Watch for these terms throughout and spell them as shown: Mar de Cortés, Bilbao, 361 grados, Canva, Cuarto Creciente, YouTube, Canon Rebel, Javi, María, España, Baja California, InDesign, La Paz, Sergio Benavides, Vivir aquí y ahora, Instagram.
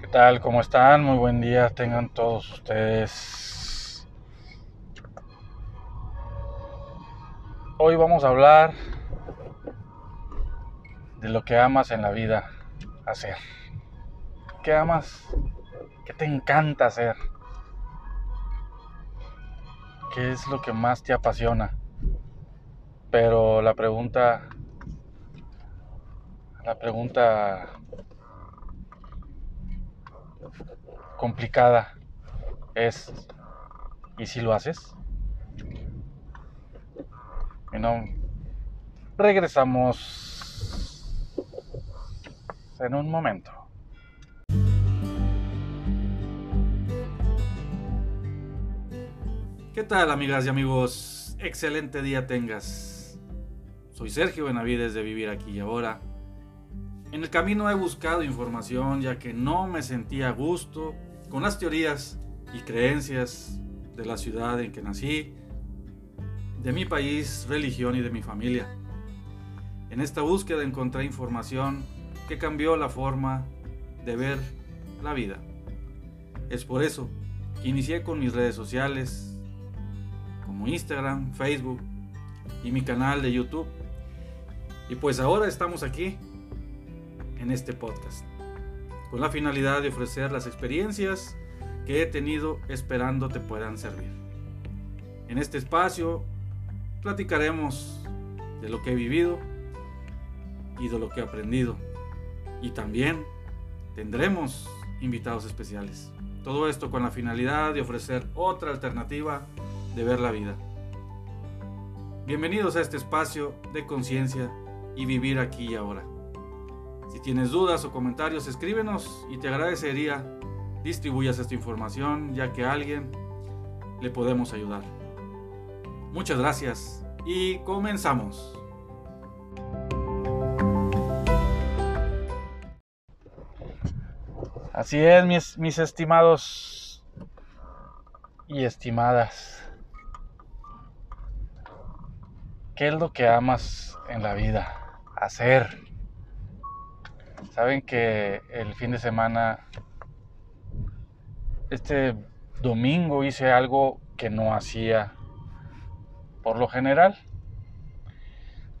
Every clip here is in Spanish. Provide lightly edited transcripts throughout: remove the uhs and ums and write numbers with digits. ¿Qué tal? ¿Cómo están? Muy buen día tengan todos ustedes. Hoy vamos a hablar de lo que amas en la vida hacer. ¿Qué amas? ¿Qué te encanta hacer? ¿Qué es lo que más te apasiona? Pero la pregunta complicada es, ¿y si lo haces? Bueno, regresamos en un momento. ¿Qué tal, amigas y amigos? Excelente día tengas. Soy Sergio Benavides de Vivir Aquí y Ahora. En el camino he buscado información, ya que no me sentía a gusto con las teorías y creencias de la ciudad en que nací, de mi país, religión y de mi familia. En esta búsqueda encontré información que cambió la forma de ver la vida. Es por eso que inicié con mis redes sociales como Instagram, Facebook y mi canal de YouTube. Y pues ahora estamos aquí en este podcast, con la finalidad de ofrecer las experiencias que he tenido, esperando te puedan servir. En este espacio platicaremos de lo que he vivido y de lo que he aprendido, y también tendremos invitados especiales. Todo esto con la finalidad de ofrecer otra alternativa de ver la vida. Bienvenidos a este espacio de conciencia y vivir aquí y ahora. Si tienes dudas o comentarios, escríbenos y te agradecería distribuyas esta información, ya que a alguien le podemos ayudar. Muchas gracias y comenzamos. Así es, mis estimados y estimadas. ¿Qué es lo que amas en la vida? Hacer. Saben que el fin de semana, este domingo, hice algo que no hacía por lo general.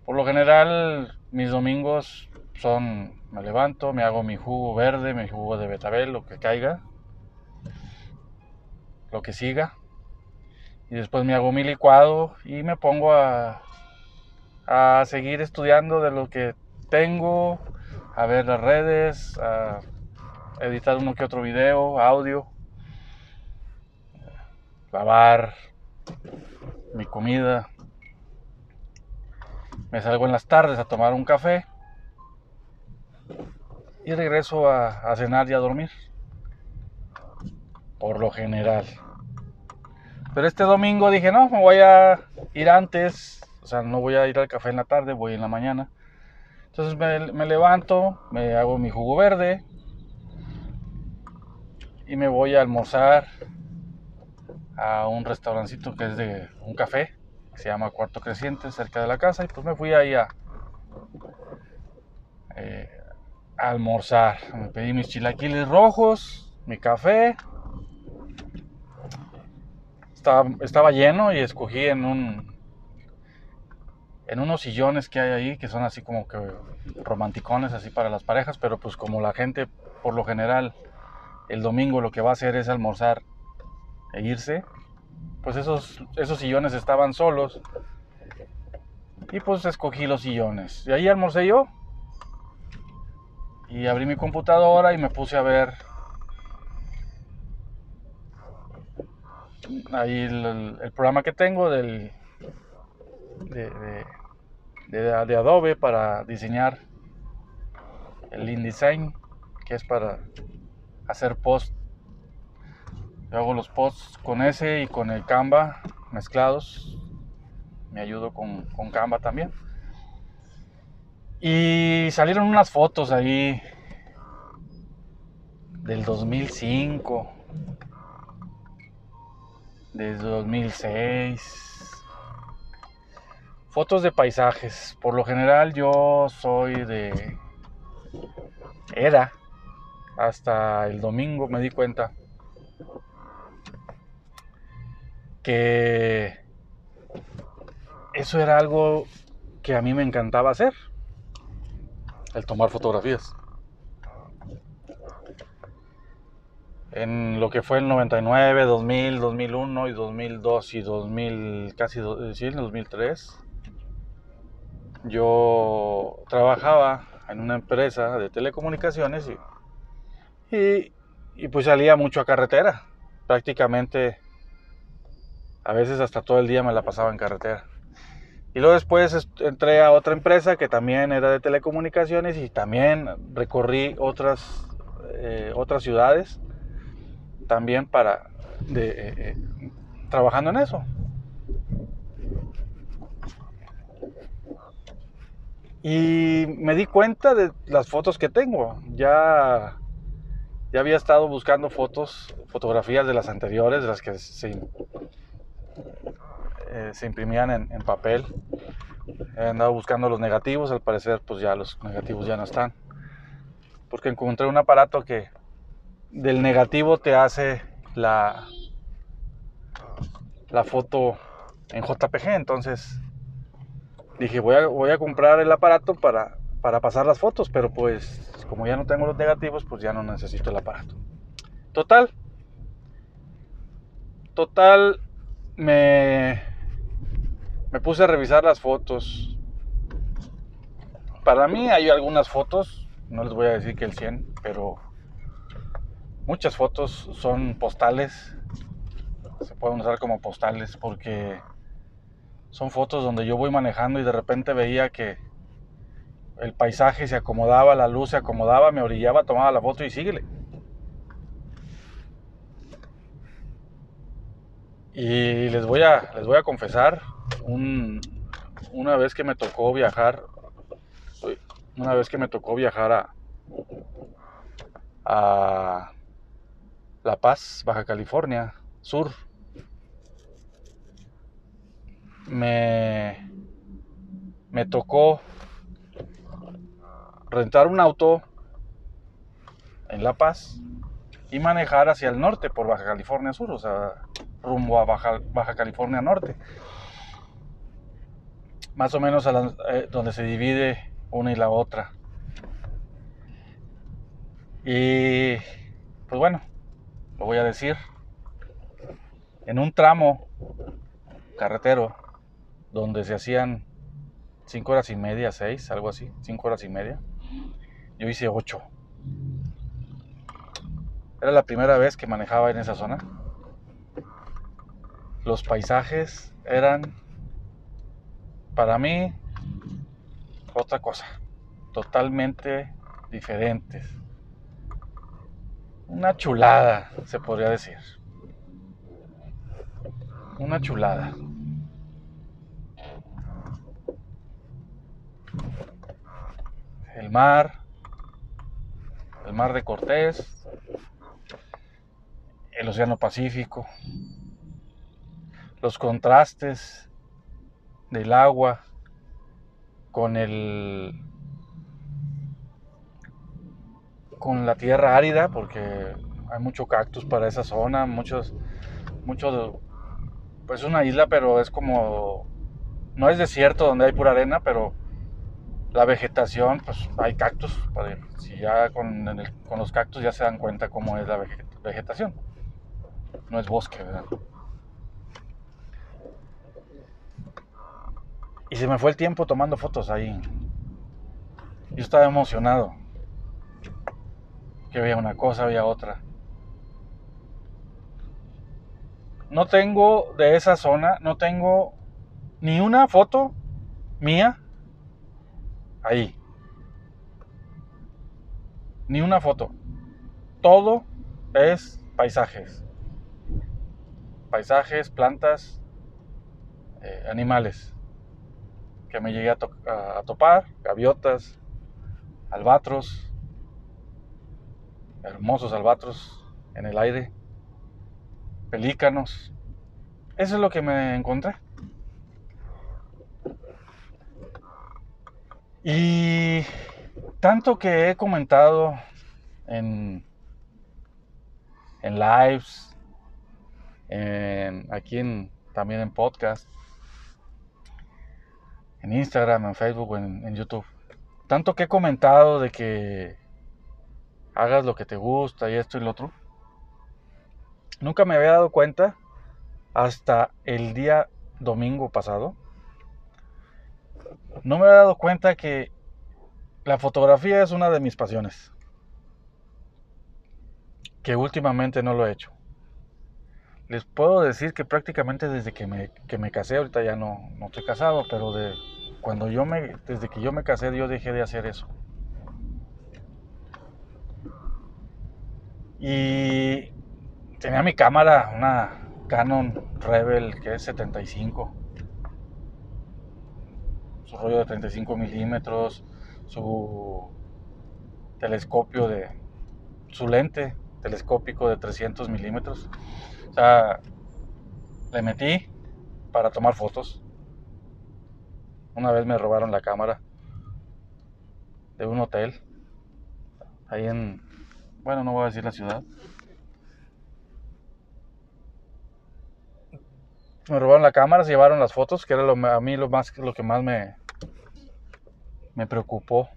Por lo general, mis domingos son, me levanto, me hago mi jugo verde, mi jugo de betabel, lo que caiga, lo que siga. Y después me hago mi licuado y me pongo a seguir estudiando de lo que tengo, a ver las redes, a editar uno que otro video, audio, lavar mi comida. Me salgo en las tardes a tomar un café y regreso a cenar y a dormir, por lo general. Pero este domingo dije, no, me voy a ir antes, o sea, no voy a ir al café en la tarde, voy en la mañana. Entonces me levanto, me hago mi jugo verde y me voy a almorzar a un restaurancito que es de un café que se llama Cuarto Creciente, cerca de la casa. Y pues me fui ahí a almorzar. Me pedí mis chilaquiles rojos, mi café. Estaba lleno y escogí en unos sillones que hay ahí, que son así como que romanticones, así para las parejas, pero pues como la gente por lo general el domingo lo que va a hacer es almorzar e irse, pues esos sillones estaban solos y pues escogí los sillones. Y ahí almorcé yo y abrí mi computadora y me puse a ver ahí el programa que tengo de Adobe para diseñar, el InDesign, que es para hacer posts. Yo hago los posts con ese y con el Canva mezclados. Me ayudo con Canva también. Y salieron unas fotos ahí del 2005, desde 2006. Fotos de paisajes. Por lo general yo era hasta el domingo me di cuenta que eso era algo que a mí me encantaba hacer, el tomar fotografías. En lo que fue el 99, 2000, 2001 y 2002 y 2000, casi sí, en el 2003, yo trabajaba en una empresa de telecomunicaciones y pues salía mucho a carretera. Prácticamente a veces hasta todo el día me la pasaba en carretera. Y luego después entré a otra empresa que también era de telecomunicaciones y también recorrí otras ciudades también trabajando en eso. Y me di cuenta de las fotos que tengo. Ya había estado buscando fotografías de las anteriores, de las que se imprimían en papel. He andado buscando los negativos, al parecer pues ya los negativos ya no están. Porque encontré un aparato que del negativo te hace la foto en JPG, entonces dije, voy a comprar el aparato para pasar las fotos, pero pues como ya no tengo los negativos, pues ya no necesito el aparato. Total, me puse a revisar las fotos. Para mí hay algunas fotos, no les voy a decir que el 100, pero muchas fotos son postales, se pueden usar como postales porque son fotos donde yo voy manejando y de repente veía que el paisaje se acomodaba, la luz se acomodaba, me orillaba, tomaba la foto y síguele. Y les voy a confesar, una vez que me tocó viajar, a La Paz, Baja California Sur, me tocó rentar un auto en La Paz y manejar hacia el norte por Baja California Sur, o sea, rumbo a Baja California Norte, más o menos donde se divide una y la otra. Y pues bueno, lo voy a decir, en un tramo carretero donde se hacían 5 horas y media, 6, algo así, 5 horas y media, yo hice 8. Era la primera vez que manejaba en esa zona. Los paisajes eran, para mí, otra cosa, totalmente diferentes. Una chulada, se podría decir. Una chulada. El mar de Cortés, el océano Pacífico, los contrastes del agua con la tierra árida, porque hay mucho cactus para esa zona, pues es una isla, pero es como, no es desierto donde hay pura arena, pero la vegetación, pues hay cactus, si ya con los cactus ya se dan cuenta cómo es la vegetación, no es bosque, ¿verdad? Y se me fue el tiempo tomando fotos ahí. Yo estaba emocionado, que veía una cosa, veía otra. No tengo de esa zona, no tengo ni una foto mía ahí, ni una foto. Todo es paisajes, plantas, animales que me llegué a topar, gaviotas, albatros, hermosos albatros en el aire, pelícanos. Eso es lo que me encontré. Y tanto que he comentado en lives, también en podcast, en Instagram, en Facebook, en YouTube. Tanto que he comentado de que hagas lo que te gusta y esto y lo otro. Nunca me había dado cuenta hasta el día domingo pasado. No me había dado cuenta que la fotografía es una de mis pasiones, que últimamente no lo he hecho. Les puedo decir que prácticamente desde que me casé, ahorita ya no estoy casado, pero desde que yo me casé, yo dejé de hacer eso. Y tenía mi cámara, una Canon Rebel, que es 75. Su rollo de 35 milímetros, su telescopio su lente telescópico de 300 milímetros. O sea, le metí para tomar fotos. Una vez me robaron la cámara de un hotel, ahí bueno, no voy a decir la ciudad. Me robaron la cámara, se llevaron las fotos, que era lo que más me preocupó.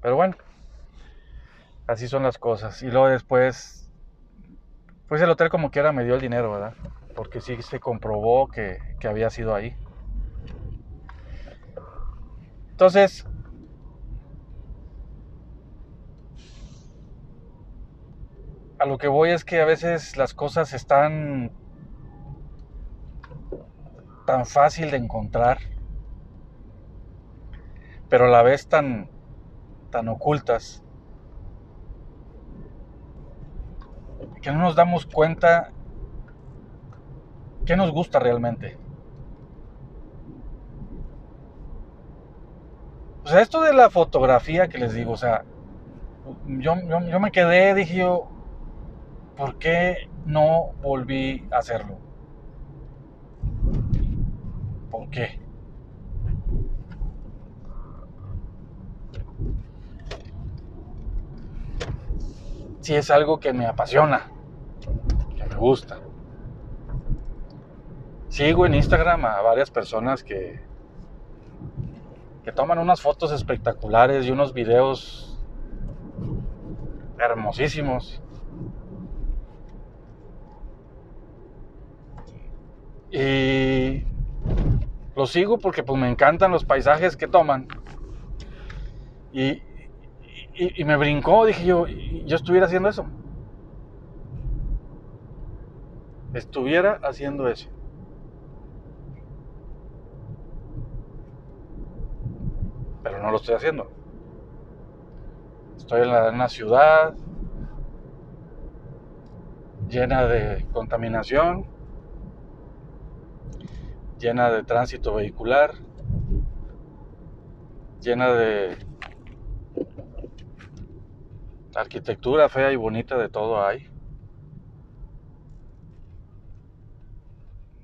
Pero bueno, así son las cosas. Y luego después, pues el hotel como quiera me dio el dinero, ¿verdad? Porque sí se comprobó que había sido ahí. Entonces, a lo que voy es que a veces las cosas están tan fácil de encontrar, pero a la vez tan ocultas, que no nos damos cuenta qué nos gusta realmente. O sea, esto de la fotografía que les digo, o sea, yo me quedé, dije yo, ¿por qué no volví a hacerlo? ¿Por qué? Si es algo que me apasiona, que me gusta. Sigo en Instagram a varias personas que toman unas fotos espectaculares y unos videos hermosísimos. Y los sigo porque pues me encantan los paisajes que toman. Y me brincó, dije yo estuviera haciendo eso. Pero no lo estoy haciendo. Estoy en una ciudad llena de contaminación, llena de tránsito vehicular, llena de arquitectura fea y bonita, de todo hay,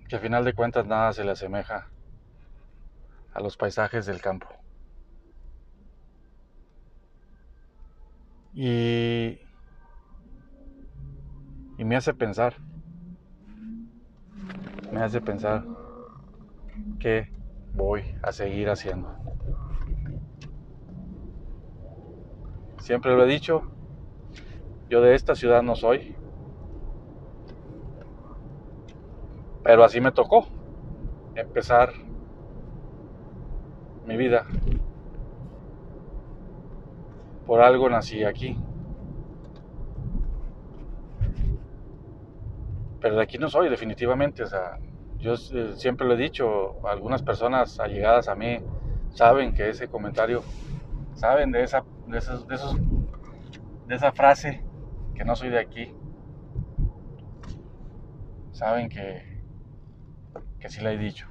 que al final de cuentas nada se le asemeja a los paisajes del campo. Y me hace pensar que voy a seguir haciendo. Siempre lo he dicho, yo de esta ciudad no soy, pero así me tocó empezar mi vida. Por algo nací aquí, pero de aquí no soy definitivamente. O sea, yo siempre lo he dicho, algunas personas allegadas a mí saben que ese comentario, saben de esa frase, que no soy de aquí. Saben que sí la he dicho.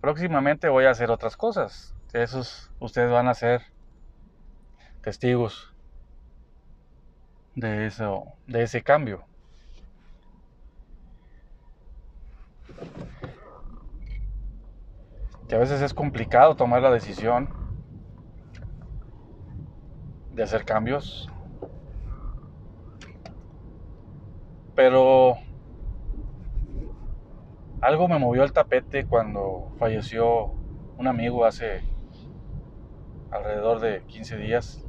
Próximamente voy a hacer otras cosas. De esos ustedes van a ser testigos de eso, de ese cambio. Que a veces es complicado tomar la decisión de hacer cambios. Pero algo me movió el tapete cuando falleció un amigo hace alrededor de 15 días.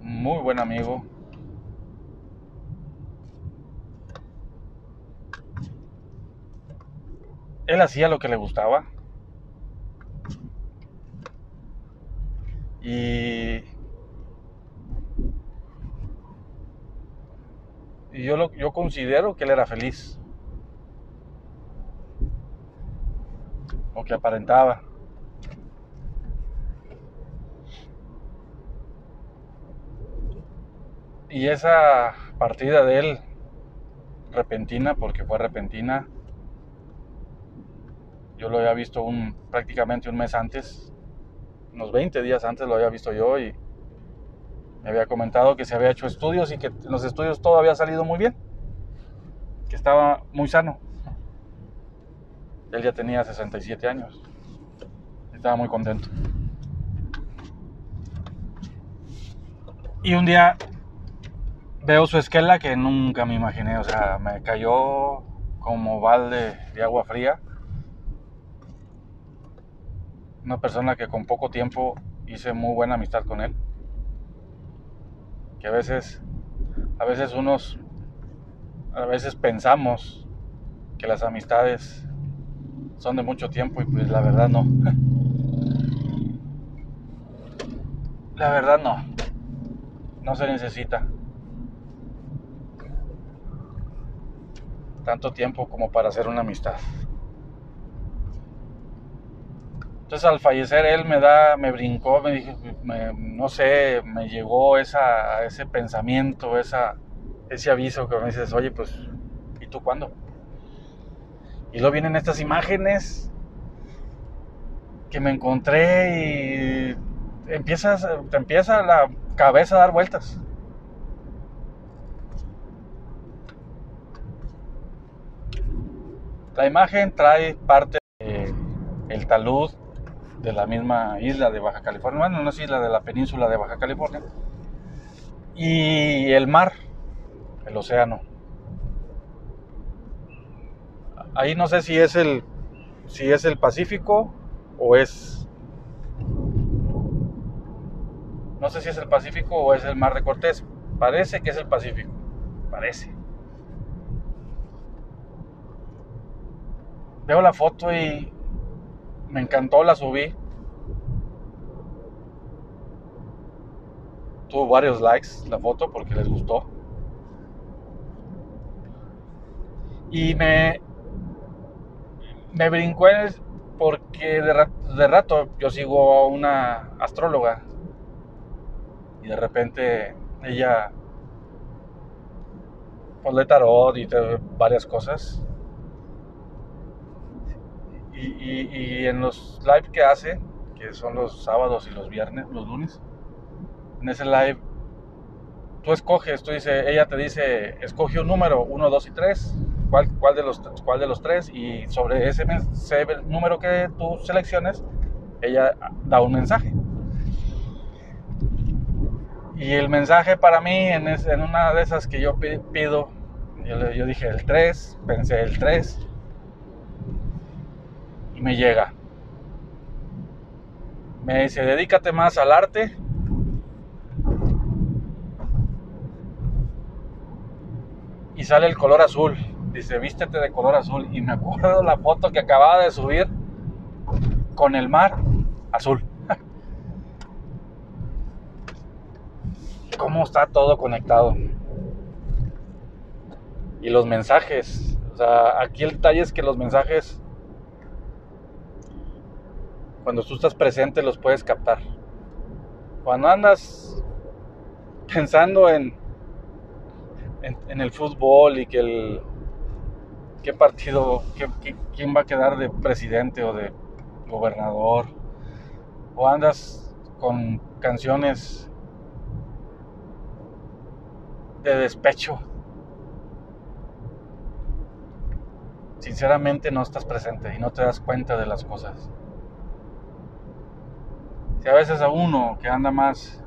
Muy buen amigo. Él hacía lo que le gustaba. Y yo considero que él era feliz. O que aparentaba. Y esa partida de él, repentina, porque fue repentina, yo lo había visto prácticamente un mes antes, unos 20 días antes lo había visto yo, y me había comentado que se había hecho estudios y que en los estudios todo había salido muy bien, que estaba muy sano. Él ya tenía 67 años, estaba muy contento. Y un día veo su esquela que nunca me imaginé, o sea, me cayó como balde de agua fría. Una persona que con poco tiempo hice muy buena amistad con él. Que a veces pensamos que las amistades son de mucho tiempo y pues la verdad no. La verdad no. No se necesita tanto tiempo como para hacer una amistad. Entonces al fallecer él me brincó, me dije, no sé, me llegó ese pensamiento, ese aviso que me dices, oye, pues, ¿y tú cuándo? Y luego vienen estas imágenes que me encontré y te empieza la cabeza a dar vueltas. La imagen trae parte del talud de la misma isla de Baja California, bueno, no es isla, de la península de Baja California, y el mar, el océano. Ahí no sé si es el Pacífico o es... No sé si es el Pacífico o es el Mar de Cortés. Parece que es el Pacífico, parece. Veo la foto y me encantó, la subí. Tuvo varios likes la foto porque les gustó. Y me brincó porque de rato yo sigo a una astróloga. Y de repente ella pues le tarot y varias cosas. Y en los live que hace, que son los sábados y los viernes, los lunes, en ese live ella te dice, escoge un número, 1, 2 y 3, ¿cuál de los tres? Y sobre ese número que tú selecciones, ella da un mensaje. Y el mensaje para mí, en una de esas que yo pido, yo dije el 3, pensé el 3. Y me llega, me dice, dedícate más al arte, y sale el color azul, dice, vístete de color azul, y me acuerdo la foto que acababa de subir con el mar azul. Cómo está todo conectado, y los mensajes, o sea, aquí el detalle es que los mensajes, cuando tú estás presente, los puedes captar. Cuando andas pensando en el fútbol y que qué partido, quién va a quedar de presidente o de gobernador, o andas con canciones de despecho, sinceramente no estás presente y no te das cuenta de las cosas. Si a veces a uno que anda más,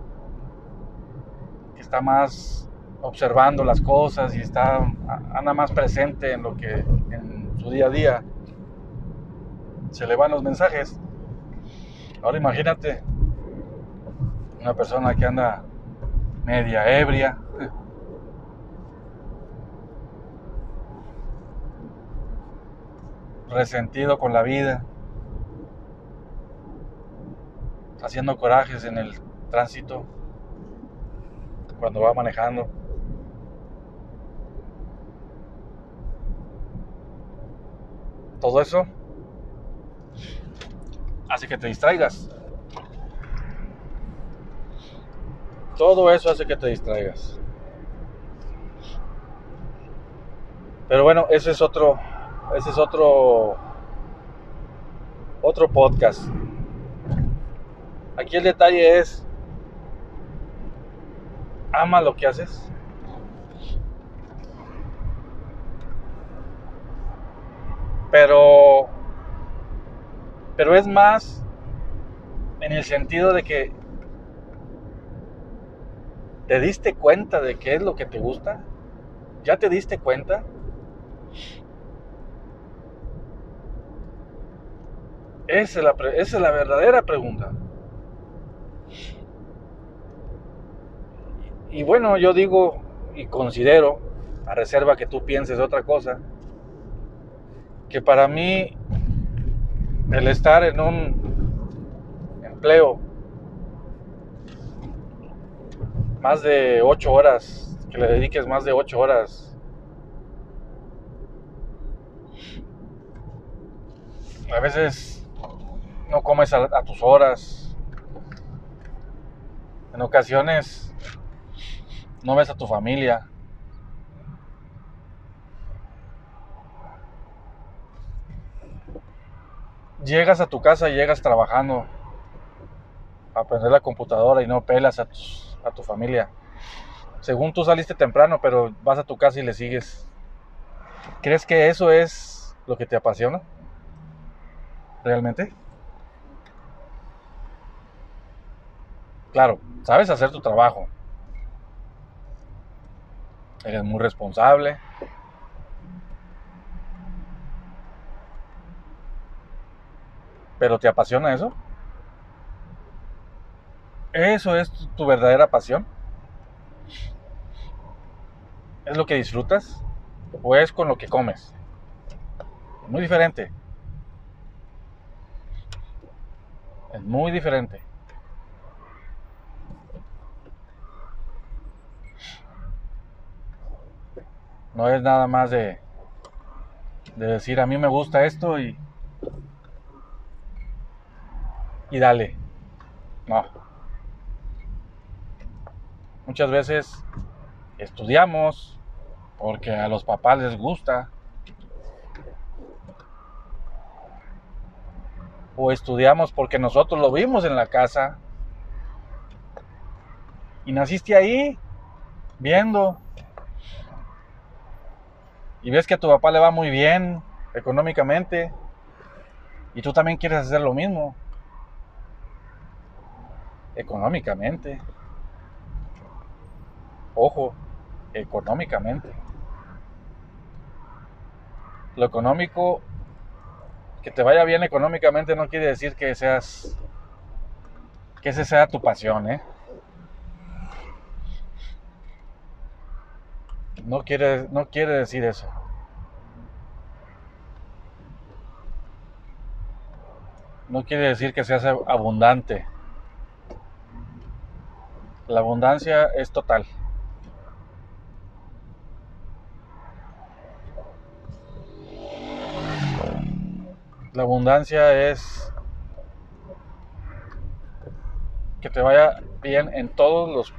que está más observando las cosas y anda más presente en lo que en su día a día, se le van los mensajes. Ahora imagínate una persona que anda media ebria. Resentido con la vida, haciendo corajes en el tránsito cuando va manejando. Todo eso hace que te distraigas. Todo eso hace que te distraigas. Pero bueno, ese es otro podcast. Aquí el detalle es: ama lo que haces. Pero es más en el sentido de que te diste cuenta de qué es lo que te gusta. ¿Ya te diste cuenta? Esa es la verdadera pregunta. Y bueno, yo digo y considero, a reserva que tú pienses otra cosa, que para mí el estar en un empleo más de 8 horas, que le dediques más de 8 horas a veces. No comes a tus horas. En ocasiones no ves a tu familia. Llegas a tu casa y llegas trabajando a prender la computadora y no pelas a tu familia. Según tú saliste temprano, pero vas a tu casa y le sigues. ¿Crees que eso es lo que te apasiona? ¿Realmente? Claro, sabes hacer tu trabajo, eres muy responsable, pero ¿te apasiona eso? ¿Eso es tu verdadera pasión? ¿Es lo que disfrutas o es con lo que comes? Es muy diferente. Es muy diferente. No es nada más de decir a mí me gusta esto y dale. No. Muchas veces estudiamos porque a los papás les gusta. O estudiamos porque nosotros lo vimos en la casa. Y naciste ahí viendo. Y ves que a tu papá le va muy bien económicamente y tú también quieres hacer lo mismo económicamente. Ojo, económicamente. Lo económico, que te vaya bien económicamente no quiere decir que esa sea tu pasión, ¿eh? No quiere decir eso. No quiere decir que seas abundante. La abundancia es total. La abundancia es que te vaya bien en todos los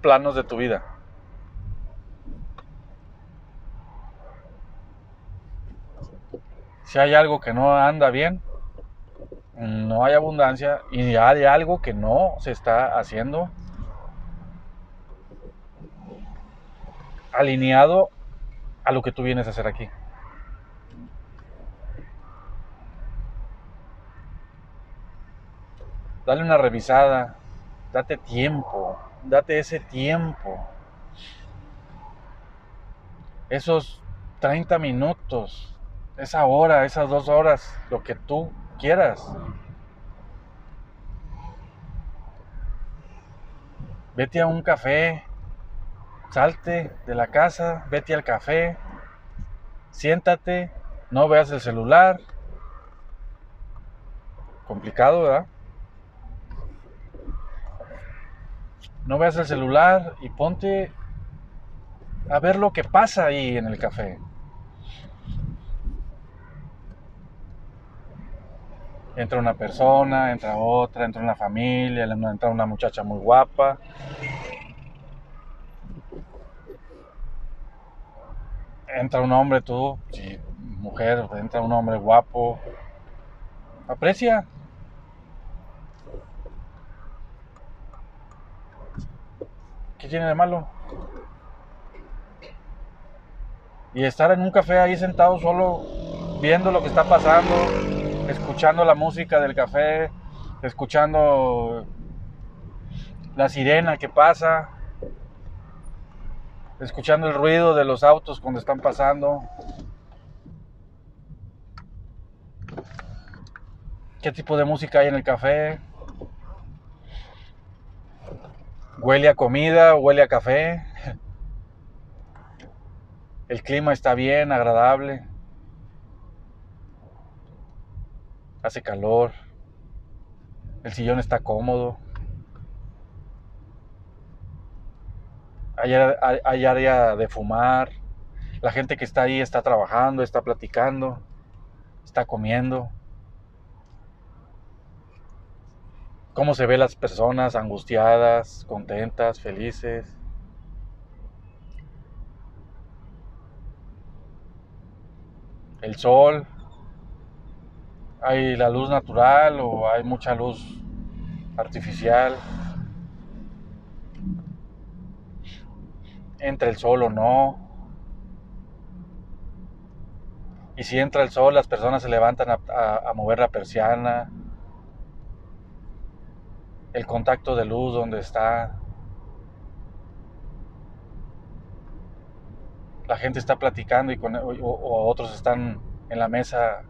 planos de tu vida. Si hay algo que no anda bien, no hay abundancia. Y si hay algo que no se está haciendo alineado a lo que tú vienes a hacer aquí. Dale una revisada, date tiempo, date ese tiempo. Esos 30 minutos, esa hora, esas 2 horas, lo que tú quieras. Vete a un café, salte de la casa, vete al café, siéntate, no veas el celular. Complicado, ¿verdad? No veas el celular y ponte a ver lo que pasa ahí en el café. Entra una persona, entra otra, entra una familia, entra una muchacha muy guapa. Entra un hombre, tú, si mujer, entra un hombre guapo. Aprecia. ¿Qué tiene de malo? Y estar en un café ahí sentado solo, viendo lo que está pasando, escuchando la música del café, escuchando la sirena que pasa, escuchando el ruido de los autos cuando están pasando. ¿Qué tipo de música hay en el café? ¿Huele a comida? ¿Huele a café? El clima está bien, agradable. Hace calor. El sillón está cómodo. Hay área de fumar. La gente que está ahí está trabajando, está platicando, está comiendo. Cómo se ven las personas angustiadas, contentas, felices. El sol, hay la luz natural o hay mucha luz artificial, entra el sol o no, y si entra el sol las personas se levantan a mover la persiana, el contacto de luz donde está, la gente está platicando y o otros están en la mesa,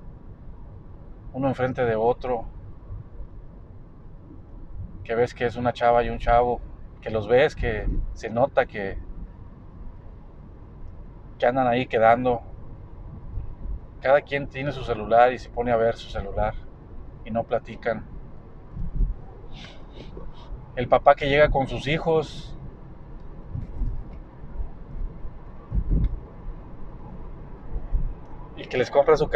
uno enfrente de otro, que ves que es una chava y un chavo, que los ves, que se nota que andan ahí quedando. Cada quien tiene su celular y se pone a ver su celular y no platican. El papá que llega con sus hijos, que les compra su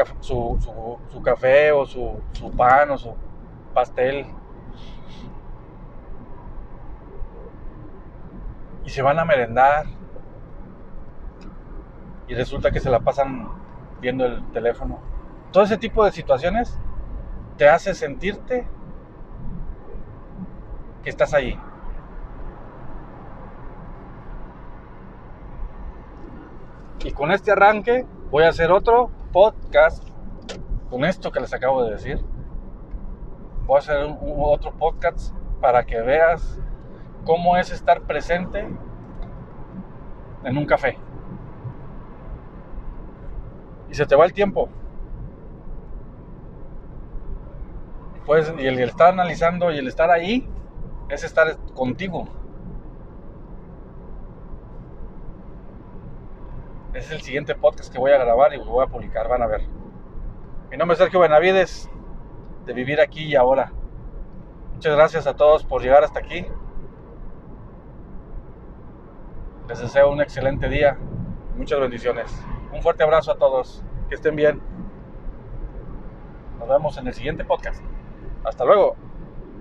café o su pan o su pastel y se van a merendar y resulta que se la pasan viendo el teléfono. Todo ese tipo de situaciones te hace sentirte que estás allí. Y con este arranque voy a hacer otro podcast con esto que les acabo de decir. Voy a hacer otro podcast para que veas cómo es estar presente en un café. Y se te va el tiempo. Pues, y el estar analizando y el estar ahí es estar contigo. Es el siguiente podcast que voy a grabar y voy a publicar, van a ver. Mi nombre es Sergio Benavides, de Vivir Aquí y Ahora. Muchas gracias a todos por llegar hasta aquí. Les deseo un excelente día, muchas bendiciones. Un fuerte abrazo a todos, que estén bien. Nos vemos en el siguiente podcast. Hasta luego.